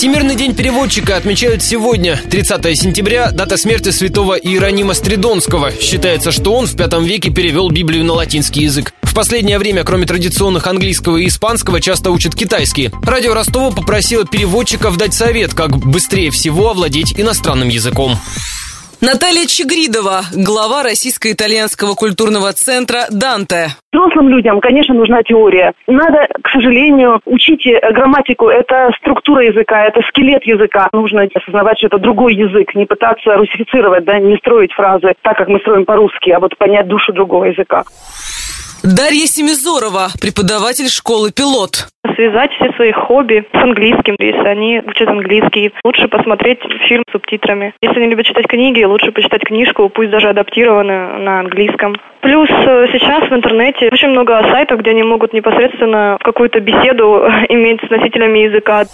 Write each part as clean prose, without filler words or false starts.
Всемирный день переводчика отмечают сегодня, 30 сентября, дата смерти святого Иеронима Стридонского. Считается, что он в V веке перевел Библию на латинский язык. В последнее время, кроме традиционных английского и испанского, часто учат китайский. Радио Ростова попросило переводчиков дать совет, как быстрее всего овладеть иностранным языком. Наталья Чигридова, глава Российско-Итальянского культурного центра «Данте». Взрослым людям, конечно, нужна теория. Надо, к сожалению, учить грамматику. Это структура языка, это скелет языка. Нужно осознавать, что это другой язык, не пытаться русифицировать, не строить фразы так, как мы строим по-русски, а вот понять душу другого языка. Дарья Семизорова, преподаватель школы «Пилот». Связать все свои хобби с английским, если они учат английский. Лучше посмотреть фильм с субтитрами. Если они любят читать книги, лучше почитать книжку, пусть даже адаптированную на английском. Плюс сейчас в интернете очень много сайтов, где они могут непосредственно какую-то беседу иметь с носителями языка.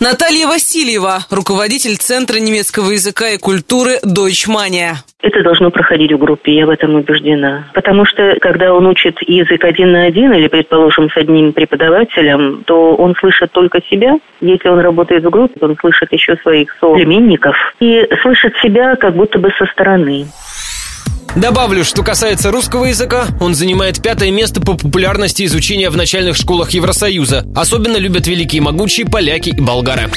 Наталья Васильева, руководитель Центра немецкого языка и культуры «Deutschmania». Это должно проходить в группе, я в этом убеждена. Потому что, когда он учит язык один на один, или, предположим, с одним преподавателем, то он слышит только себя. Если он работает в группе, он слышит еще своих соплеменников и слышит себя как будто бы со стороны. Добавлю, что касается русского языка, он занимает 5 место по популярности изучения в начальных школах Евросоюза. Особенно любят великие могучие поляки и болгары.